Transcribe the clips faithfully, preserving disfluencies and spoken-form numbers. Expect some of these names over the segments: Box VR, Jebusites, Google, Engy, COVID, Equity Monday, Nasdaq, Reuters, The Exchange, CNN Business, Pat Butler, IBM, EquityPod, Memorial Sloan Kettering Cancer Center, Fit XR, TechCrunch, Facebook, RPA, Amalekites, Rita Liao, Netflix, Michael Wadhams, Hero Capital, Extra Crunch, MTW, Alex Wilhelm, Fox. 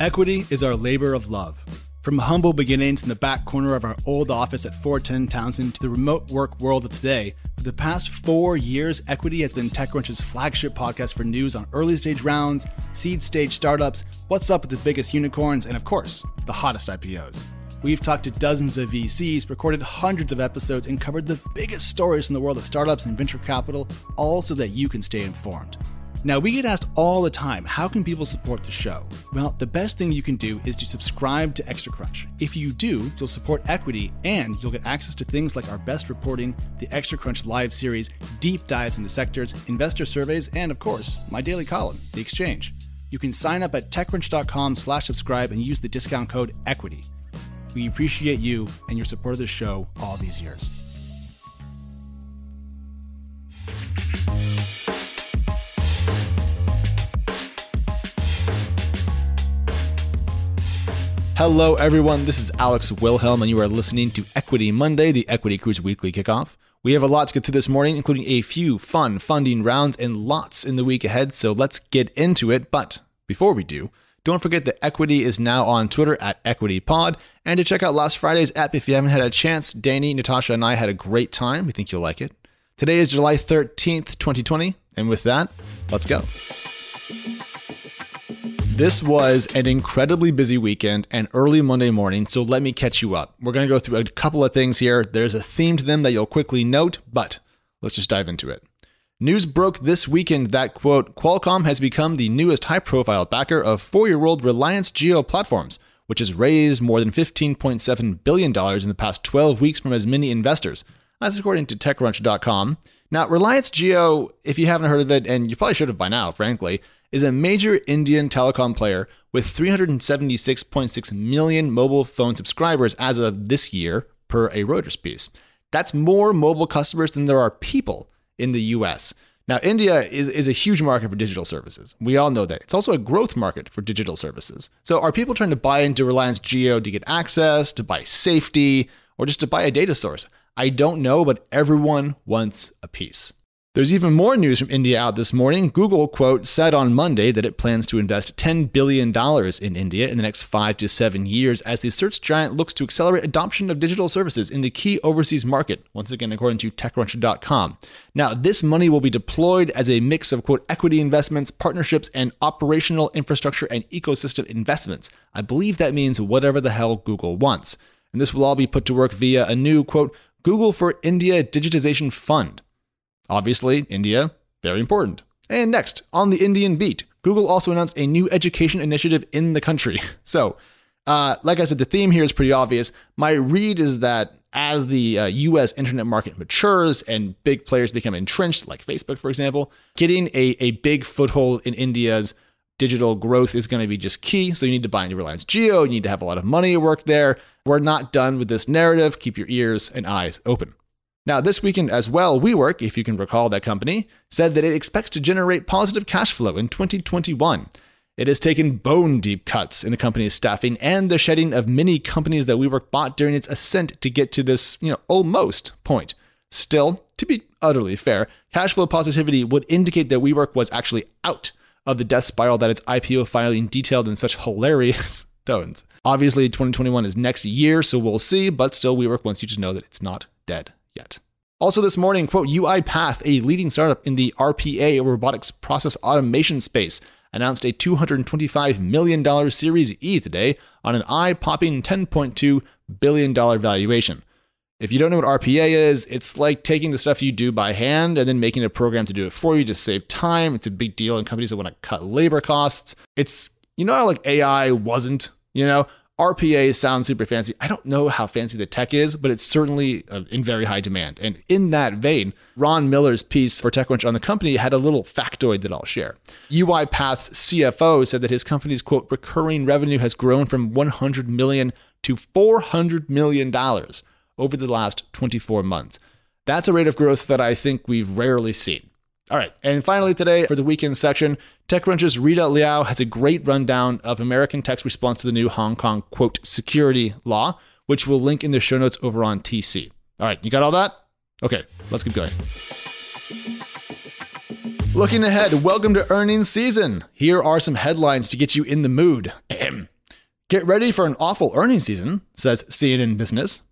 Equity is our labor of love. From humble beginnings in the back corner of our old office at four ten Townsend to the remote work world of today, for the past four years, Equity has been TechCrunch's flagship podcast for news on early-stage rounds, seed-stage startups, what's up with the biggest unicorns, and of course, the hottest I P Os. We've talked to dozens of V Cs, recorded hundreds of episodes, and covered the biggest stories in the world of startups and venture capital, all so that you can stay informed. Now, we get asked all the time, how can people support the show? Well, the best thing you can do is to subscribe to Extra Crunch. If you do, you'll support Equity, and you'll get access to things like our best reporting, the Extra Crunch live series, deep dives into sectors, investor surveys, and of course, my daily column, The Exchange. You can sign up at TechCrunch.com slash subscribe and use the discount code EQUITY. We appreciate you and your support of the show all these years. Hello, everyone. This is Alex Wilhelm, and you are listening to Equity Monday, the Equity Crew's weekly kickoff. We have a lot to get through this morning, including a few fun funding rounds and lots in the week ahead, so let's get into it. But before we do, don't forget that Equity is now on Twitter at EquityPod, and to check out last Friday's app if you haven't had a chance. Danny, Natasha, and I had a great time. We think you'll like it. Today is July thirteenth, twenty twenty, and with that, let's go. This was an incredibly busy weekend and early Monday morning, so let me catch you up. We're going to go through a couple of things here. There's a theme to them that you'll quickly note, but let's just dive into it. News broke this weekend that, quote, Qualcomm has become the newest high-profile backer of four-year-old Reliance Jio platforms, which has raised more than fifteen point seven billion dollars in the past twelve weeks from as many investors. That's according to TechCrunch dot com. Now, Reliance Jio, if you haven't heard of it, and you probably should have by now, frankly, is a major Indian telecom player with three hundred seventy-six point six million mobile phone subscribers as of this year, per a Reuters piece. That's more mobile customers than there are people in the U S. Now, India is, is a huge market for digital services. We all know that. It's also a growth market for digital services. So are people trying to buy into Reliance Jio to get access, to buy safety, or just to buy a data source? I don't know, but everyone wants a piece. There's even more news from India out this morning. Google, quote, said on Monday that it plans to invest ten billion dollars in India in the next five to seven years as the search giant looks to accelerate adoption of digital services in the key overseas market, once again, according to TechCrunch dot com. Now, this money will be deployed as a mix of, quote, equity investments, partnerships, and operational infrastructure and ecosystem investments. I believe that means whatever the hell Google wants. And this will all be put to work via a new, quote, Google for India Digitization Fund. Obviously, India, very important. And next, on the Indian beat, Google also announced a new education initiative in the country. So, uh, like I said, the theme here is pretty obvious. My read is that as the uh, U S internet market matures and big players become entrenched, like Facebook, for example, getting a, a big foothold in India's digital growth is going to be just key. So you need to buy into Reliance Jio. You need to have a lot of money at work there. We're not done with this narrative. Keep your ears and eyes open. Now, this weekend as well, WeWork, if you can recall that company, said that it expects to generate positive cash flow in twenty twenty-one. It has taken bone deep cuts in the company's staffing and the shedding of many companies that WeWork bought during its ascent to get to this, you know, almost point. Still, to be utterly fair, cash flow positivity would indicate that WeWork was actually out of the death spiral that its I P O filing detailed in such hilarious tones. Obviously, twenty twenty-one is next year, so we'll see, but still, WeWork wants you to know that it's not dead yet. Also this morning, quote, UiPath, a leading startup in the R P A, or robotics process automation space, announced a two hundred twenty-five million dollars Series E today on an eye-popping ten point two billion dollars valuation. If you don't know what R P A is, it's like taking the stuff you do by hand and then making a program to do it for you to save time. It's a big deal in companies that want to cut labor costs. It's, you know how like A I wasn't, you know? R P A sounds super fancy. I don't know how fancy the tech is, but it's certainly in very high demand. And in that vein, Ron Miller's piece for TechCrunch on the company had a little factoid that I'll share. UiPath's C F O said that his company's, quote, recurring revenue has grown from one hundred million dollars to four hundred million dollars over the last twenty-four months. That's a rate of growth that I think we've rarely seen. All right. And finally, today for the weekend section, TechCrunch's Rita Liao has a great rundown of American tech's response to the new Hong Kong, quote, security law, which we'll link in the show notes over on T C. All right. You got all that? Okay. Let's keep going. Looking ahead, welcome to earnings season. Here are some headlines to get you in the mood. Get ready for an awful earnings season, says C N N Business.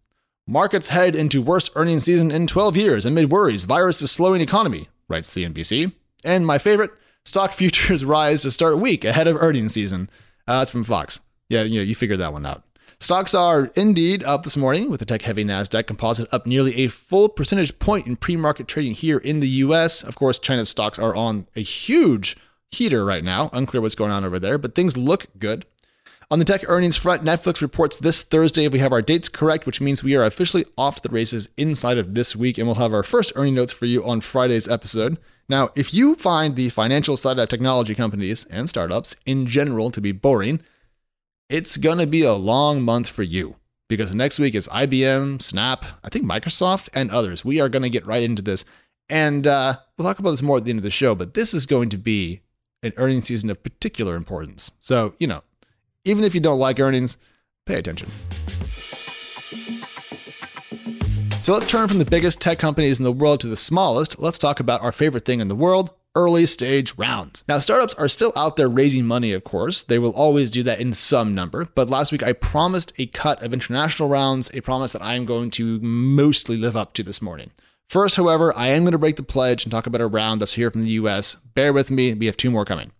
Markets head into worst earnings season in twelve years amid worries virus is slowing economy, writes C N B C. And my favorite, stock futures rise to start week ahead of earnings season. Uh, that's from Fox. Yeah, you know, you figured that one out. Stocks are indeed up this morning, with the tech-heavy Nasdaq composite up nearly a full percentage point in pre-market trading here in the U S. Of course, China's stocks are on a huge heater right now. Unclear what's going on over there, but things look good. On the tech earnings front, Netflix reports this Thursday if we have our dates correct, which means we are officially off to the races inside of this week, and we'll have our first earning notes for you on Friday's episode. Now, if you find the financial side of technology companies and startups in general to be boring, it's going to be a long month for you, because next week it's I B M, Snap, I think Microsoft, and others. We are going to get right into this, and uh, we'll talk about this more at the end of the show, but this is going to be an earnings season of particular importance. So, you know, even if you don't like earnings, pay attention. So let's turn from the biggest tech companies in the world to the smallest. Let's talk about our favorite thing in the world, early stage rounds. Now, startups are still out there raising money, of course. They will always do that in some number. But last week, I promised a cut of international rounds, a promise that I am going to mostly live up to this morning. First, however, I am going to break the pledge and talk about a round that's here from the U S. Bear with me. We have two more coming.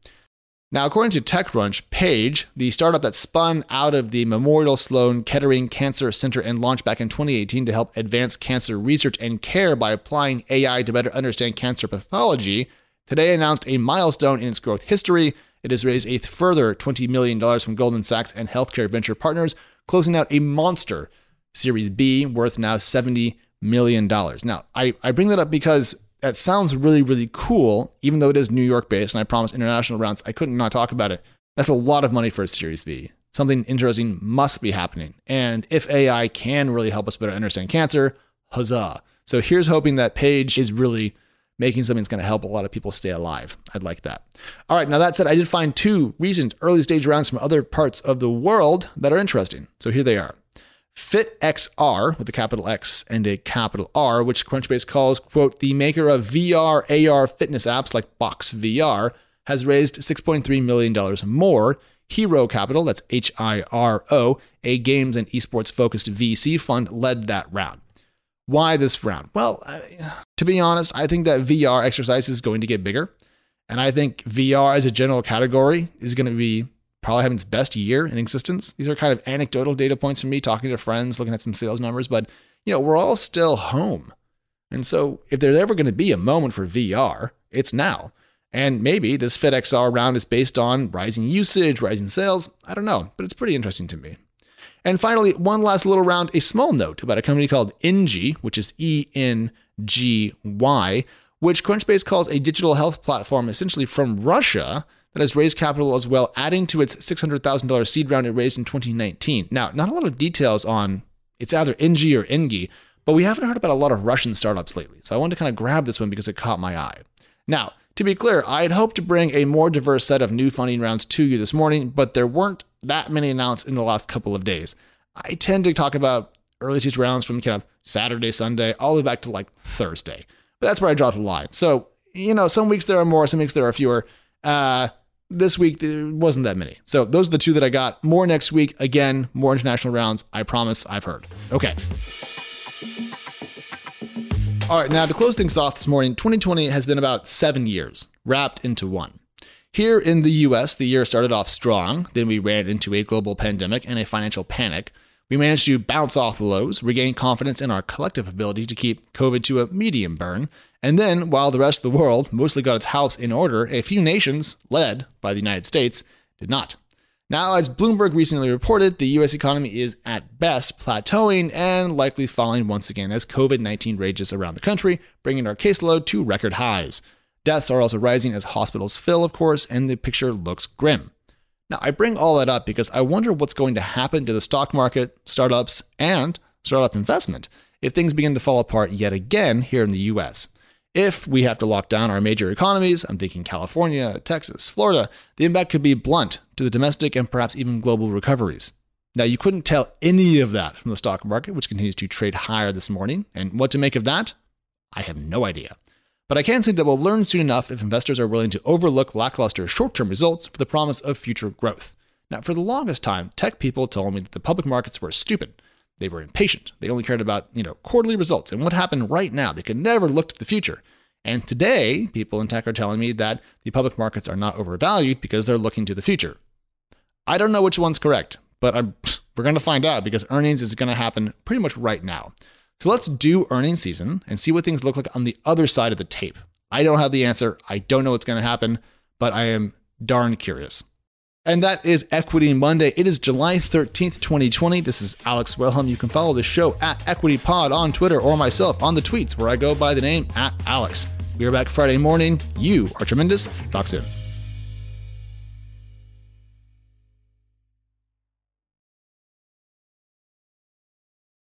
Now, according to TechCrunch, Paige, the startup that spun out of the Memorial Sloan Kettering Cancer Center and launched back in twenty eighteen to help advance cancer research and care by applying A I to better understand cancer pathology, today announced a milestone in its growth history. It has raised a further twenty million dollars from Goldman Sachs and Healthcare Venture Partners, closing out a monster Series B worth now seventy million dollars. Now, I, I bring that up because that sounds really, really cool, even though it is New York-based, and I promised international rounds, I couldn't not talk about it. That's a lot of money for a Series B. Something interesting must be happening. And if A I can really help us better understand cancer, huzzah. So here's hoping that Paige is really making something that's going to help a lot of people stay alive. I'd like that. All right, now that said, I did find two recent early-stage rounds from other parts of the world that are interesting. So here they are. Fit X R, with a capital X and a capital R, which Crunchbase calls, quote, the maker of V R, A R fitness apps like Box V R, has raised six point three million dollars more. Hero Capital, that's H I R O, a games and esports-focused V C fund, led that round. Why this round? Well, to be honest, I think that V R exercise is going to get bigger. And I think V R as a general category is going to be probably having its best year in existence. These are kind of anecdotal data points from me talking to friends, looking at some sales numbers. But, you know, we're all still home. And so if there's ever going to be a moment for V R, it's now. And maybe this FitXR round is based on rising usage, rising sales. I don't know, but it's pretty interesting to me. And finally, one last little round, a small note about a company called Engy, which is E N G Y, which Crunchbase calls a digital health platform essentially from Russia that has raised capital as well, adding to its six hundred thousand dollars seed round it raised in twenty nineteen. Now, not a lot of details on it's either Engy or Engy, but we haven't heard about a lot of Russian startups lately. So I wanted to kind of grab this one because it caught my eye. Now, to be clear, I had hoped to bring a more diverse set of new funding rounds to you this morning, but there weren't that many announced in the last couple of days. I tend to talk about early stage rounds from kind of Saturday, Sunday, all the way back to like Thursday. But that's where I draw the line. So, you know, some weeks there are more, some weeks there are fewer. Uh, this week, there wasn't that many. So those are the two that I got. More next week. Again, more international rounds. I promise I've heard. Okay. All right, now to close things off this morning, twenty twenty has been about seven years wrapped into one. Here in the U S, the year started off strong. Then we ran into a global pandemic and a financial panic. We managed to bounce off the lows, regain confidence in our collective ability to keep COVID to a medium burn. And then, while the rest of the world mostly got its house in order, a few nations, led by the United States, did not. Now, as Bloomberg recently reported, the U S economy is at best plateauing and likely falling once again as COVID nineteen rages around the country, bringing our caseload to record highs. Deaths are also rising as hospitals fill, of course, and the picture looks grim. Now, I bring all that up because I wonder what's going to happen to the stock market, startups, and startup investment if things begin to fall apart yet again here in the U S. If we have to lock down our major economies, I'm thinking California, Texas, Florida, the impact could be blunt to the domestic and perhaps even global recoveries. Now, you couldn't tell any of that from the stock market, which continues to trade higher this morning. And what to make of that? I have no idea. But I can say that we'll learn soon enough if investors are willing to overlook lackluster short-term results for the promise of future growth. Now, for the longest time, tech people told me that the public markets were stupid. They were impatient. They only cared about, you know, quarterly results and what happened right now. They could never look to the future. And today, people in tech are telling me that the public markets are not overvalued because they're looking to the future. I don't know which one's correct, but I'm, we're going to find out because earnings is going to happen pretty much right now. So let's do earnings season and see what things look like on the other side of the tape. I don't have the answer. I don't know what's going to happen, but I am darn curious. And that is Equity Monday. It is July thirteenth, twenty twenty. This is Alex Wilhelm. You can follow the show at EquityPod on Twitter or myself on the tweets where I go by the name at Alex. We are back Friday morning. You are tremendous. Talk soon.